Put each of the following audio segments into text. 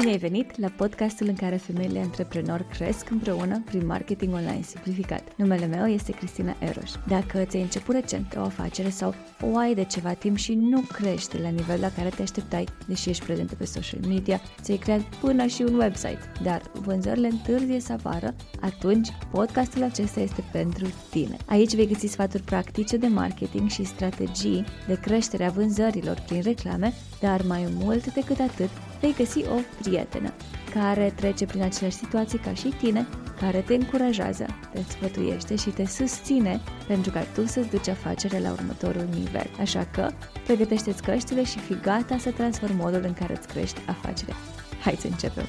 Bine ai venit la podcastul în care femeile antreprenori cresc împreună prin marketing online simplificat. Numele meu este Cristina Eros. Dacă ți-ai început recent o afacere sau o ai de ceva timp și nu crești la nivel la care te așteptai, deși ești prezentă pe social media, ți-ai creat până și un website, dar vânzările întârzie să apară, atunci podcastul acesta este pentru tine. Aici vei găsi sfaturi practice de marketing și strategii de creștere a vânzărilor prin reclame, dar mai mult decât atât, vei găsi o prietenă care trece prin aceleași situații ca și tine, care te încurajează, te sfătuiește și te susține pentru ca tu să-ți duci afacerea la următorul nivel. Așa că, pregătește-ți căștile și fii gata să transformi modul în care îți crești afacerea. Hai să începem!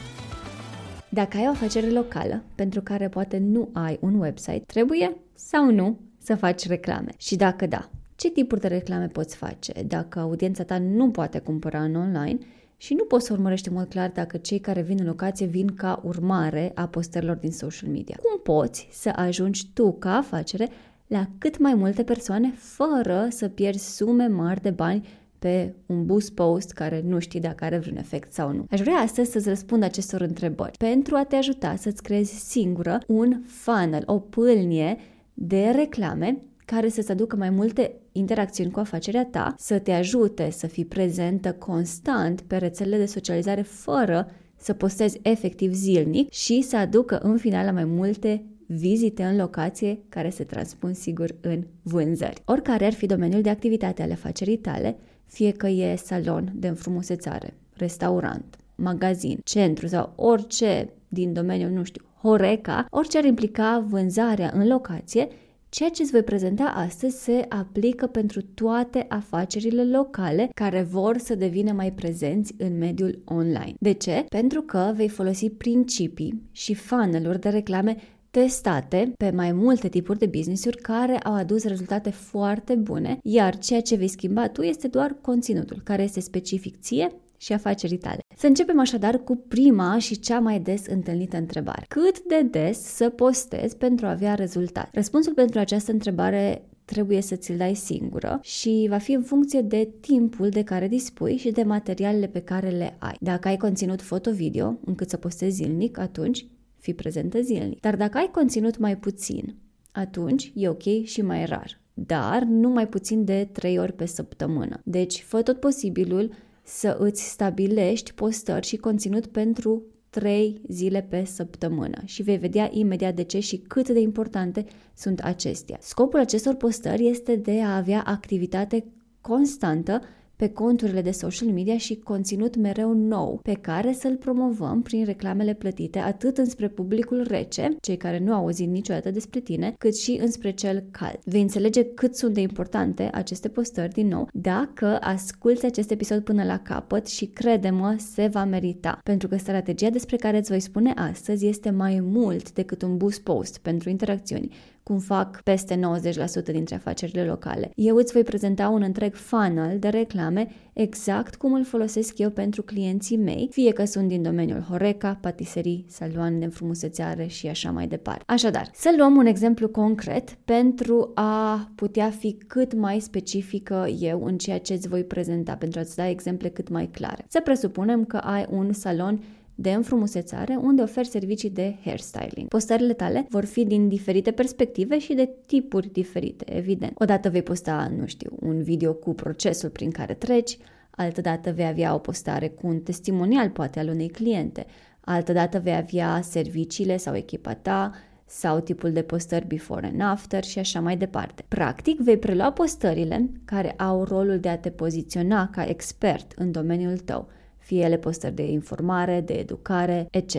Dacă ai o afacere locală pentru care poate nu ai un website, trebuie sau nu să faci reclame? Și dacă da, ce tipuri de reclame poți face? Dacă audiența ta nu poate cumpăra în online, și nu poți să urmărești în mod clar dacă cei care vin în locație vin ca urmare a postărilor din social media. Cum poți să ajungi tu ca afacere la cât mai multe persoane fără să pierzi sume mari de bani pe un boost post care nu știi dacă are vreun efect sau nu? Aș vrea astăzi să-ți răspund acestor întrebări pentru a te ajuta să-ți creezi singură un funnel, o pâlnie de reclame care să-ți aducă mai multe interacțiuni cu afacerea ta, să te ajute să fii prezentă constant pe rețelele de socializare fără să postezi efectiv zilnic și să aducă în final la mai multe vizite în locație care se transpun sigur în vânzări. Oricare ar fi domeniul de activitate ale afacerii tale, fie că e salon de înfrumusețare, restaurant, magazin, centru sau orice din domeniul, Horeca, orice ar implica vânzarea în locație, ceea ce îți voi prezenta astăzi se aplică pentru toate afacerile locale care vor să devină mai prezenți în mediul online. De ce? Pentru că vei folosi principii și funnel-uri de reclame testate pe mai multe tipuri de business-uri care au adus rezultate foarte bune, iar ceea ce vei schimba tu este doar conținutul, care este specific ție și afacerii tale. Să începem așadar cu prima și cea mai des întâlnită întrebare. Cât de des să postez pentru a avea rezultat? Răspunsul pentru această întrebare trebuie să ți-l dai singură și va fi în funcție de timpul de care dispui și de materialele pe care le ai. Dacă ai conținut foto-video încât să postezi zilnic, atunci fii prezentă zilnic. Dar dacă ai conținut mai puțin, atunci e ok și mai rar, dar nu mai puțin de 3 ori pe săptămână. Deci fă tot posibilul să îți stabilești postări și conținut pentru 3 zile pe săptămână și vei vedea imediat de ce și cât de importante sunt acestea. Scopul acestor postări este de a avea activitate constantă pe conturile de social media și conținut mereu nou pe care să-l promovăm prin reclamele plătite atât înspre publicul rece, cei care nu au auzit niciodată despre tine, cât și înspre cel cald. Vei înțelege cât sunt de importante aceste postări din nou dacă asculți acest episod până la capăt și crede-mă, se va merita, pentru că strategia despre care îți voi spune astăzi este mai mult decât un boost post pentru interacțiuni, cum fac peste 90% dintre afacerile locale. Eu îți voi prezenta un întreg funnel de reclame exact cum îl folosesc eu pentru clienții mei, fie că sunt din domeniul Horeca, patiserii, saloane de înfrumusețare și așa mai departe. Așadar, să luăm un exemplu concret pentru a putea fi cât mai specifică eu în ceea ce îți voi prezenta, pentru a-ți da exemple cât mai clare. Să presupunem că ai un salon de înfrumusețare unde oferi servicii de hairstyling. Postările tale vor fi din diferite perspective și de tipuri diferite, evident. Odată vei posta, un video cu procesul prin care treci, altădată vei avea o postare cu un testimonial, poate al unei cliente, altădată vei avea serviciile sau echipa ta, sau tipul de postări before and after și așa mai departe. Practic, vei prelua postările care au rolul de a te poziționa ca expert în domeniul tău, fie ele postări de informare, de educare, etc.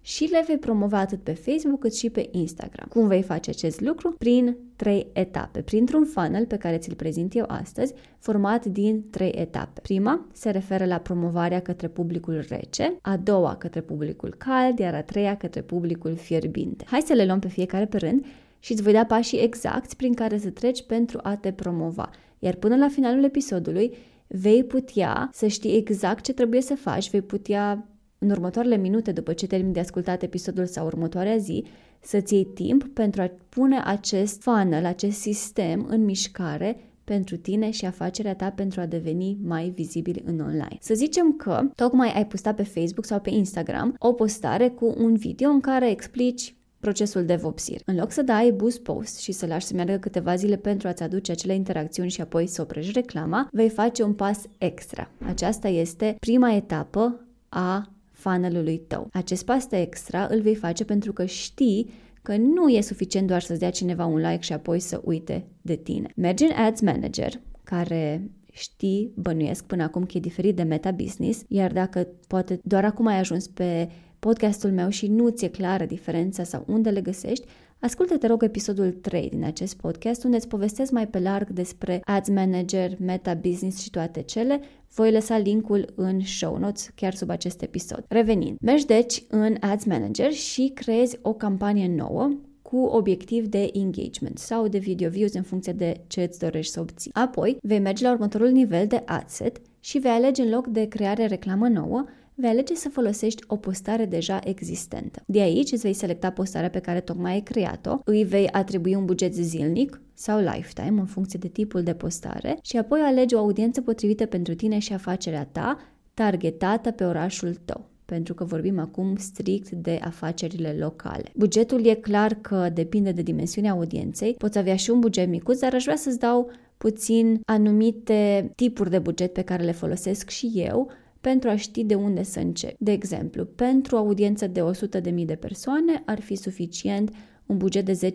și le vei promova atât pe Facebook cât și pe Instagram. Cum vei face acest lucru? Prin 3 etape, printr-un funnel pe care ți-l prezint eu astăzi, format din 3 etape. Prima se referă la promovarea către publicul rece, a doua către publicul cald, iar a treia către publicul fierbinte. Hai să le luăm pe fiecare pe rând și îți voi da pașii exacti prin care să treci pentru a te promova. Iar până la finalul episodului, vei putea să știi exact ce trebuie să faci, vei putea în următoarele minute după ce termin de ascultat episodul sau următoarea zi să-ți iei timp pentru a pune acest funnel, acest sistem în mișcare pentru tine și afacerea ta pentru a deveni mai vizibil în online. Să zicem că tocmai ai postat pe Facebook sau pe Instagram o postare cu un video în care explici procesul de vopsire. În loc să dai boost post și să lași să meargă câteva zile pentru a-ți aduce acele interacțiuni și apoi să oprești reclama, vei face un pas extra. Aceasta este prima etapă a funnel-ului tău. Acest pas extra îl vei face pentru că știi că nu e suficient doar să-ți dea cineva un like și apoi să uite de tine. Mergi în Ads Manager, care știi, bănuiesc până acum că e diferit de Meta Business, iar dacă poate doar acum ai ajuns pe podcastul meu și nu ți-e clară diferența sau unde le găsești, ascultă, te rog, episodul 3 din acest podcast, unde îți povestesc mai pe larg despre Ads Manager, Meta Business și toate cele. Voi lăsa linkul în show notes chiar sub acest episod. Revenind, mergi deci în Ads Manager și creezi o campanie nouă cu obiectiv de engagement sau de video views în funcție de ce îți dorești să obții. Apoi vei merge la următorul nivel de adset și vei alege, în loc de creare reclamă nouă, vei alege să folosești o postare deja existentă. De aici îți vei selecta postarea pe care tocmai ai creat-o, îi vei atribui un buget zilnic sau lifetime în funcție de tipul de postare și apoi alegi o audiență potrivită pentru tine și afacerea ta, targetată pe orașul tău, pentru că vorbim acum strict de afacerile locale. Bugetul e clar că depinde de dimensiunea audienței, poți avea și un buget micuț, dar aș vrea să-ți dau puțin anumite tipuri de buget pe care le folosesc și eu, pentru a ști de unde să începi. De exemplu, pentru o audiență de 100.000 de persoane ar fi suficient un buget de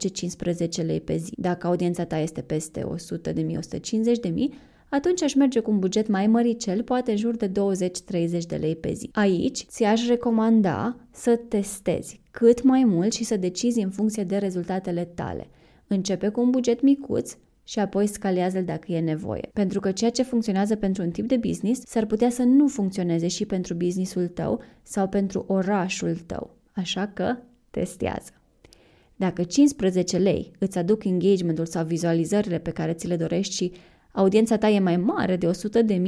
10-15 lei pe zi. Dacă audiența ta este peste 100.000-150.000, atunci aș merge cu un buget mai măricel, poate în jur de 20-30 de lei pe zi. Aici ți-aș recomanda să testezi cât mai mult și să decizi în funcție de rezultatele tale. Începe cu un buget micuț și apoi scalează-l dacă e nevoie. Pentru că ceea ce funcționează pentru un tip de business s-ar putea să nu funcționeze și pentru businessul tău sau pentru orașul tău. Așa că testează. Dacă 15 lei îți aduc engagementul sau vizualizările pe care ți le dorești și audiența ta e mai mare de 100.000,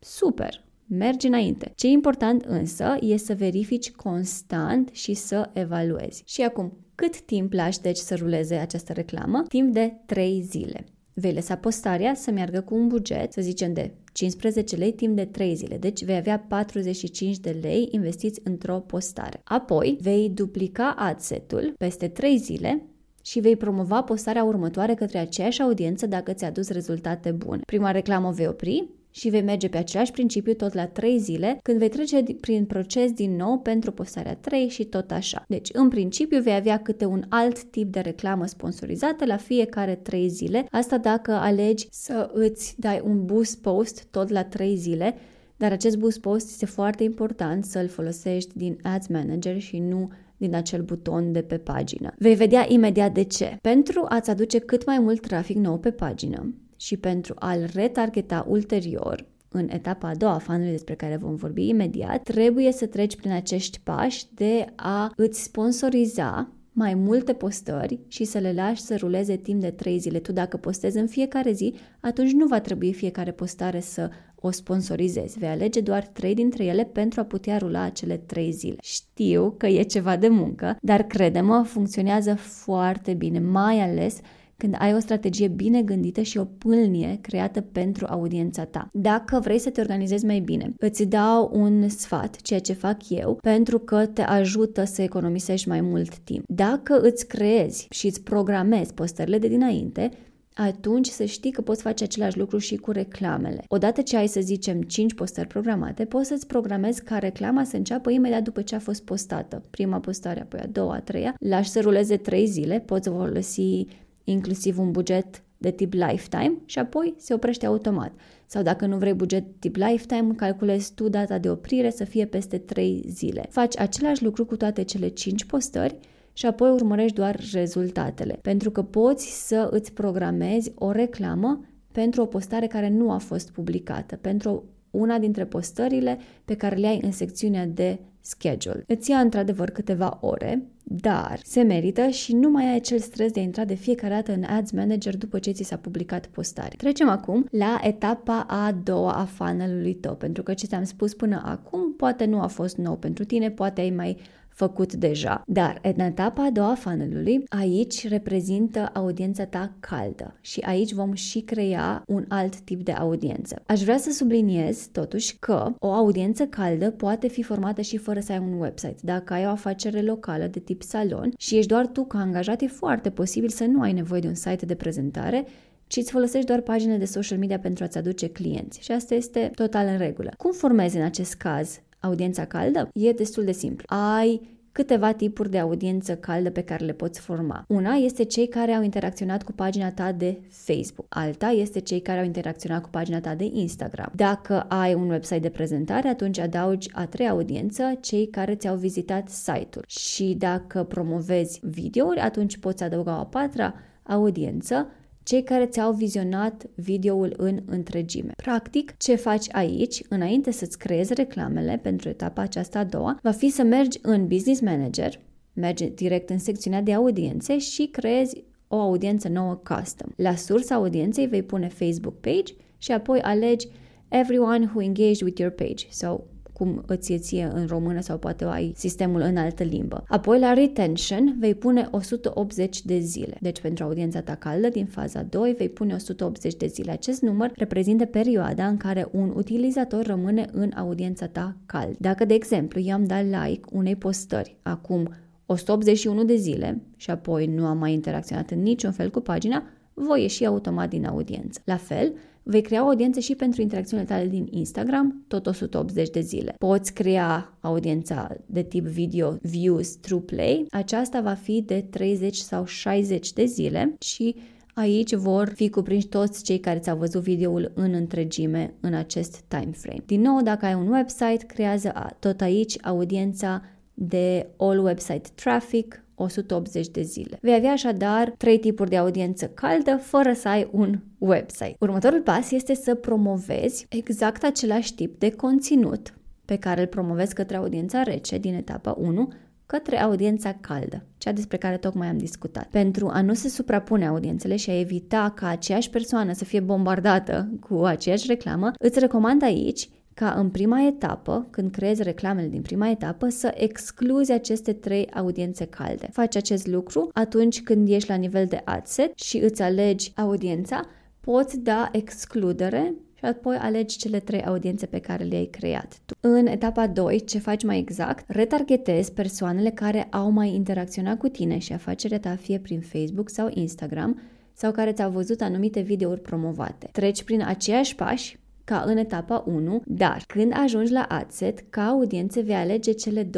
super! Mergi înainte. Ce e important însă e să verifici constant și să evaluezi. Și acum, cât timp lași deci să ruleze această reclamă? Timp de 3 zile. Vei lăsa postarea să meargă cu un buget, să zicem de 15 lei timp de 3 zile, deci vei avea 45 de lei investiți într-o postare. Apoi vei duplica adsetul peste 3 zile și vei promova postarea următoare către aceeași audiență dacă ți-a adus rezultate bune. Prima reclamă vei opri și vei merge pe același principiu tot la 3 zile, când vei trece prin proces din nou pentru postarea 3 și tot așa. Deci, în principiu, vei avea câte un alt tip de reclamă sponsorizată la fiecare 3 zile, asta dacă alegi să îți dai un boost post tot la 3 zile, dar acest boost post este foarte important să-l folosești din Ads Manager și nu din acel buton de pe pagină. Vei vedea imediat de ce. Pentru a-ți aduce cât mai mult trafic nou pe pagină, și pentru a-l retargeta ulterior, în etapa a doua a funnel-ului despre care vom vorbi imediat, trebuie să treci prin acești pași de a îți sponsoriza mai multe postări și să le lași să ruleze timp de 3 zile. Tu dacă postezi în fiecare zi, atunci nu va trebui fiecare postare să o sponsorizezi. Vei alege doar 3 dintre ele pentru a putea rula acele 3 zile. Știu că e ceva de muncă, dar crede-mă, funcționează foarte bine, mai ales când ai o strategie bine gândită și o pâlnie creată pentru audiența ta. Dacă vrei să te organizezi mai bine, îți dau un sfat, ceea ce fac eu, pentru că te ajută să economisești mai mult timp. Dacă îți creezi și îți programezi postările de dinainte, atunci să știi că poți face același lucru și cu reclamele. Odată ce ai, să zicem, 5 postări programate, poți să-ți programezi ca reclama să înceapă imediat după ce a fost postată. Prima postare, apoi a doua, a treia. Lași să ruleze 3 zile, poți folosi inclusiv un buget de tip lifetime și apoi se oprește automat. Sau dacă nu vrei buget tip lifetime, calculezi tu data de oprire să fie peste 3 zile. Faci același lucru cu toate cele 5 postări și apoi urmărești doar rezultatele, pentru că poți să îți programezi o reclamă pentru o postare care nu a fost publicată, pentru una dintre postările pe care le ai în secțiunea de schedule. Îți ia într-adevăr câteva ore, dar se merită și nu mai ai acel stres de a intra de fiecare dată în Ads Manager după ce ți s-a publicat postare. Trecem acum la etapa a doua a funnel-ului tău, pentru că ce ți-am spus până acum poate nu a fost nou pentru tine, poate ai mai făcut deja. Dar în etapa a doua a funnel-ului, aici reprezintă audiența ta caldă și aici vom și crea un alt tip de audiență. Aș vrea să subliniez totuși că o audiență caldă poate fi formată și fără să ai un website. Dacă ai o afacere locală de tip salon și ești doar tu ca angajat, e foarte posibil să nu ai nevoie de un site de prezentare, ci îți folosești doar paginile de social media pentru a-ți aduce clienți. Și asta este total în regulă. Cum formezi în acest caz audiența caldă? E destul de simplu. Ai câteva tipuri de audiență caldă pe care le poți forma. Una este cei care au interacționat cu pagina ta de Facebook. Alta este cei care au interacționat cu pagina ta de Instagram. Dacă ai un website de prezentare, atunci adaugi a treia audiență, cei care ți-au vizitat site-ul. Și dacă promovezi videouri, atunci poți adăuga o a patra audiență, cei care ți-au vizionat videoul în întregime. Practic, ce faci aici, înainte să-ți creezi reclamele pentru etapa aceasta a doua, va fi să mergi în Business Manager, mergi direct în secțiunea de audiențe și creezi o audiență nouă custom. La sursa audienței vei pune Facebook page și apoi alegi Everyone who engaged with your page sau cum îți e ție în română sau poate ai sistemul în altă limbă. Apoi la retention vei pune 180 de zile. Deci pentru audiența ta caldă din faza 2 vei pune 180 de zile. Acest număr reprezintă perioada în care un utilizator rămâne în audiența ta caldă. Dacă, de exemplu, eu am dat like unei postări acum 181 de zile și apoi nu am mai interacționat în niciun fel cu pagina, voi ieși automat din audiență. La fel, vei crea o audiență și pentru interacțiunile tale din Instagram, tot 180 de zile. Poți crea audiența de tip video views through play, aceasta va fi de 30 sau 60 de zile și aici vor fi cuprinși toți cei care ți-au văzut videoul în întregime în acest time frame. Din nou, dacă ai un website, creează tot aici audiența de all website traffic, 180 de zile. Vei avea așadar 3 tipuri de audiență caldă fără să ai un website. Următorul pas este să promovezi exact același tip de conținut pe care îl promovezi către audiența rece din etapa 1 către audiența caldă, cea despre care tocmai am discutat. Pentru a nu se suprapune audiențele și a evita ca aceeași persoană să fie bombardată cu aceeași reclamă, îți recomand aici ca în prima etapă, când creezi reclamele din prima etapă, să excluzi aceste 3 audiențe calde. Faci acest lucru atunci când ești la nivel de ad set și îți alegi audiența, poți da excludere și apoi alegi cele 3 audiențe pe care le-ai creat tu. În etapa 2, ce faci mai exact? Retargetezi persoanele care au mai interacționat cu tine și afacerea ta fie prin Facebook sau Instagram sau care ți-au văzut anumite videouri promovate. Treci prin aceiași pași ca în etapa 1, dar când ajungi la adset, ca audiențe vei alege cele 2-3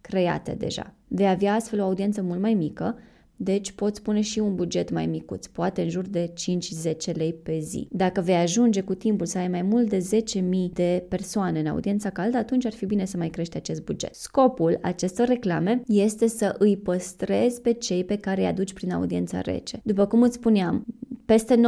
create deja. Vei avea astfel o audiență mult mai mică, deci poți pune și un buget mai micuț, poate în jur de 5-10 lei pe zi. Dacă vei ajunge cu timpul să ai mai mult de 10.000 de persoane în audiența caldă, atunci ar fi bine să mai crești acest buget. Scopul acestor reclame este să îi păstrezi pe cei pe care îi aduci prin audiența rece. După cum îți spuneam, peste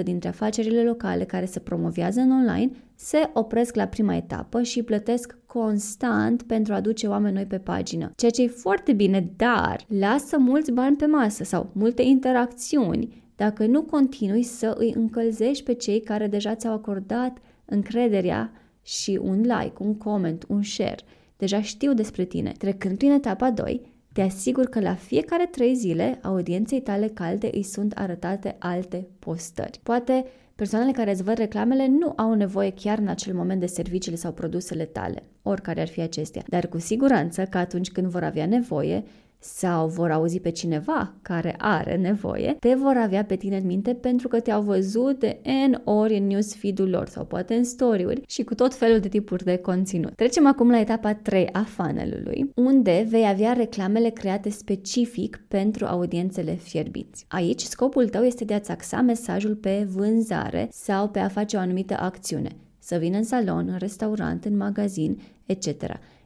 90% dintre afacerile locale care se promovează în online se opresc la prima etapă și plătesc constant pentru a aduce oameni noi pe pagină, ceea ce e foarte bine, dar lasă mulți bani pe masă sau multe interacțiuni dacă nu continui să îi încălzești pe cei care deja ți-au acordat încrederea și un like, un comment, un share. Deja știu despre tine. Trecând prin etapa 2, te asigur că la fiecare 3 zile audienței tale calde îi sunt arătate alte postări. Poate persoanele care îți văd reclamele nu au nevoie chiar în acel moment de serviciile sau produsele tale, oricare ar fi acestea, dar cu siguranță că atunci când vor avea nevoie sau vor auzi pe cineva care are nevoie, te vor avea pe tine în minte pentru că te-au văzut de N ori în newsfeed-ul lor sau poate în story-uri și cu tot felul de tipuri de conținut. Trecem acum la etapa 3 a funnel-ului, unde vei avea reclamele create specific pentru audiențele fierbiți. Aici scopul tău este de a-ți axa mesajul pe vânzare sau pe a face o anumită acțiune, să vină în salon, în restaurant, în magazin, etc.,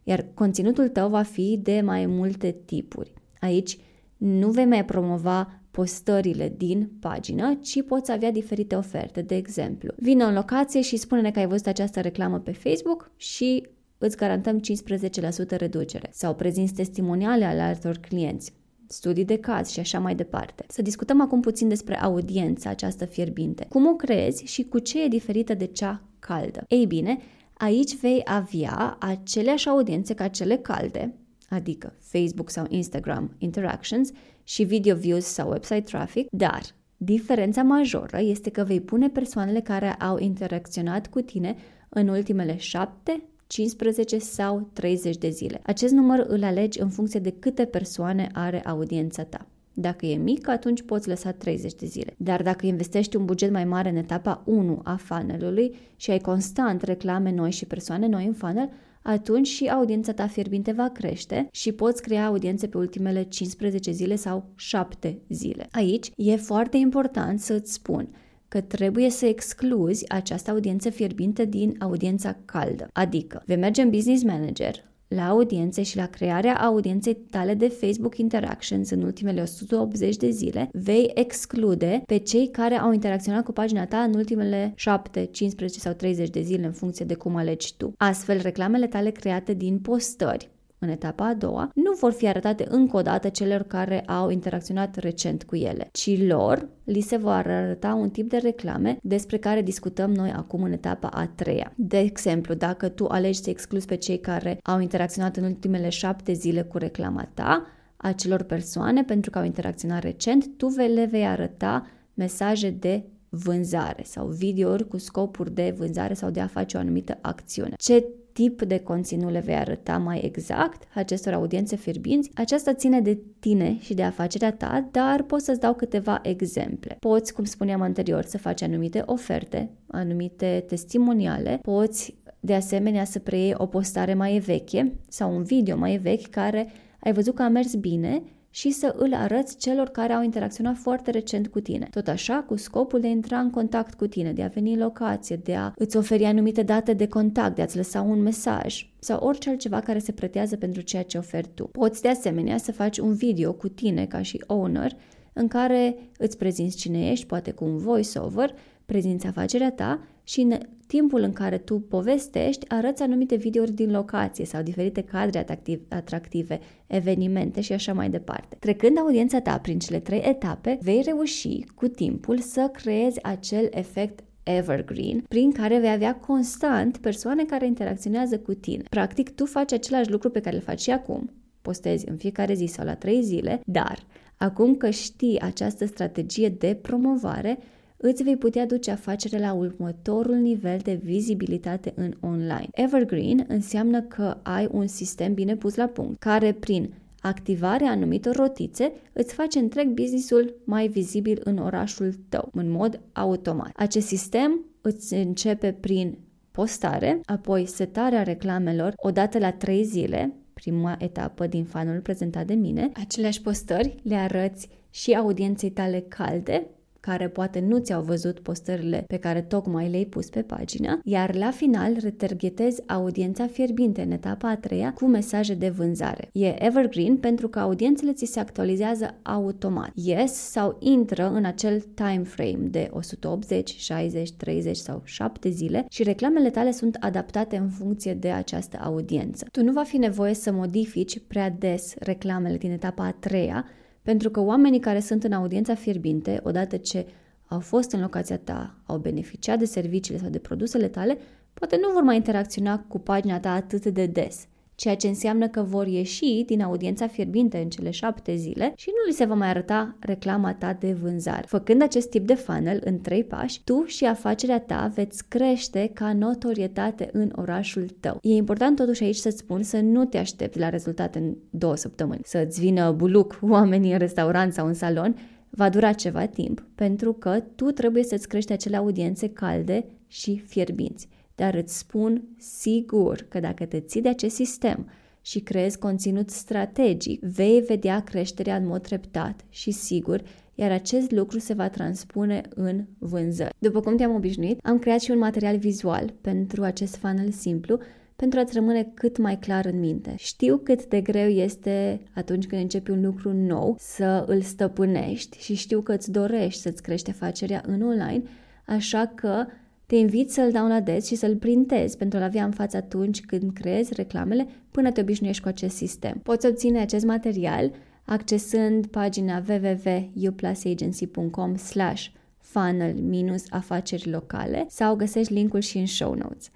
iar conținutul tău va fi de mai multe tipuri. Aici nu vei mai promova postările din pagină, ci poți avea diferite oferte. De exemplu, vină în locație și spune-ne că ai văzut această reclamă pe Facebook și îți garantăm 15% reducere. Sau prezinți testimoniale ale altor clienți, studii de caz și așa mai departe. Să discutăm acum puțin despre audiența aceasta fierbinte. Cum o creezi și cu ce e diferită de cea caldă? Ei bine, aici vei avea aceleași audiențe ca cele calde, adică Facebook sau Instagram Interactions și Video Views sau Website Traffic, dar diferența majoră este că vei pune persoanele care au interacționat cu tine în ultimele 7, 15 sau 30 de zile. Acest număr îl alegi în funcție de câte persoane are audiența ta. Dacă e mic, atunci poți lăsa 30 de zile. Dar dacă investești un buget mai mare în etapa 1 a funnelului și ai constant reclame noi și persoane noi în funnel, atunci și audiența ta fierbinte va crește și poți crea audiențe pe ultimele 15 zile sau 7 zile. Aici e foarte important să-ți spun că trebuie să excluzi această audiență fierbinte din audiența caldă. Adică, vei merge în Business Manager la audiențe și la crearea audienței tale de Facebook Interactions în ultimele 180 de zile, vei exclude pe cei care au interacționat cu pagina ta în ultimele 7, 15 sau 30 de zile în funcție de cum alegi tu. Astfel, reclamele tale create din postări în etapa a doua nu vor fi arătate încă o dată celor care au interacționat recent cu ele, ci lor li se va arăta un tip de reclame despre care discutăm noi acum în etapa a treia. De exemplu, dacă tu alegi să excluzi pe cei care au interacționat în ultimele 7 zile cu reclama ta, acelor persoane, pentru că au interacționat recent, tu le vei arăta mesaje de vânzare sau videouri cu scopuri de vânzare sau de a face o anumită acțiune. Ce tip de conținut le vei arăta mai exact acestor audiențe fierbinți? Aceasta ține de tine și de afacerea ta, dar pot să-ți dau câteva exemple. Poți, cum spuneam anterior, să faci anumite oferte, anumite testimoniale, poți de asemenea să preiei o postare mai veche sau un video mai vechi care ai văzut că a mers bine și să îl arăți celor care au interacționat foarte recent cu tine. Tot așa, cu scopul de a intra în contact cu tine, de a veni în locație, de a îți oferi anumite date de contact, de a-ți lăsa un mesaj sau orice altceva care se pretează pentru ceea ce oferi tu. Poți de asemenea să faci un video cu tine ca și owner în care îți prezinți cine ești, poate cu un voice-over, prezinți afacerea ta și în timpul în care tu povestești, arăți anumite videouri din locație sau diferite cadre atractive, evenimente și așa mai departe. Trecând audiența ta prin cele 3 etape, vei reuși cu timpul să creezi acel efect evergreen, prin care vei avea constant persoane care interacționează cu tine. Practic, tu faci același lucru pe care îl faci și acum, postezi în fiecare zi sau la 3 zile, dar acum că știi această strategie de promovare, îți vei putea duce afacerea la următorul nivel de vizibilitate în online. Evergreen înseamnă că ai un sistem bine pus la punct, care prin activarea anumitor rotițe îți face întreg business-ul mai vizibil în orașul tău, în mod automat. Acest sistem îți începe prin postare, apoi setarea reclamelor odată la 3 zile, prima etapă din funnel prezentat de mine. Aceleași postări le arăți și audienței tale calde, care poate nu ți-au văzut postările pe care tocmai le-ai pus pe pagină, iar la final retargetezi audiența fierbinte în etapa a treia cu mesaje de vânzare. E evergreen pentru că audiențele ți se actualizează automat. Ies sau intră în acel time frame de 180, 60, 30 sau 7 zile și reclamele tale sunt adaptate în funcție de această audiență. Tu nu va fi nevoie să modifici prea des reclamele din etapa a treia, pentru că oamenii care sunt în audiența fierbinte, odată ce au fost în locația ta, au beneficiat de serviciile sau de produsele tale, poate nu vor mai interacționa cu pagina ta atât de des, ceea ce înseamnă că vor ieși din audiența fierbinte în cele 7 zile și nu li se va mai arăta reclama ta de vânzare. Făcând acest tip de funnel în 3 pași, tu și afacerea ta veți crește ca notorietate în orașul tău. E important totuși aici să-ți spun să nu te aștepți la rezultate în 2 săptămâni, să-ți vină buluc oamenii în restaurant sau în salon. Va dura ceva timp, pentru că tu trebuie să-ți crești acele audiențe calde și fierbinți. Dar îți spun sigur că dacă te ții de acest sistem și creezi conținut strategic, vei vedea creșterea în mod treptat și sigur, iar acest lucru se va transpune în vânzări. După cum te-am obișnuit, am creat și un material vizual pentru acest funnel simplu, pentru a-ți rămâne cât mai clar în minte. Știu cât de greu este atunci când începi un lucru nou să îl stăpânești și știu că îți dorești să-ți crești afacerea în online, așa că te invit să-l downloadezi și să-l printezi pentru a-l avea în față atunci când creezi reclamele până te obișnuiești cu acest sistem. Poți obține acest material accesând pagina www.youplusagency.com/funnel-afaceri locale sau găsești linkul și în show notes.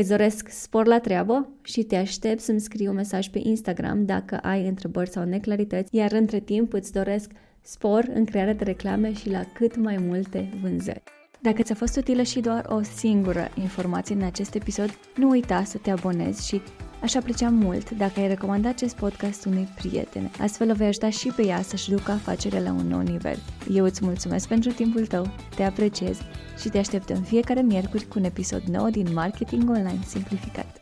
Îți doresc spor la treabă și te aștept să-mi scrii un mesaj pe Instagram dacă ai întrebări sau neclarități, iar între timp îți doresc spor în crearea de reclame și la cât mai multe vânzări. Dacă ți-a fost utilă și doar o singură informație în acest episod, nu uita să te abonezi și aș aprecia mult dacă ai recomandat acest podcast unei prietene. Astfel o vei ajuta și pe ea să-și ducă afacerea la un nou nivel. Eu îți mulțumesc pentru timpul tău, te apreciez și te aștept în fiecare miercuri cu un episod nou din Marketing Online Simplificat.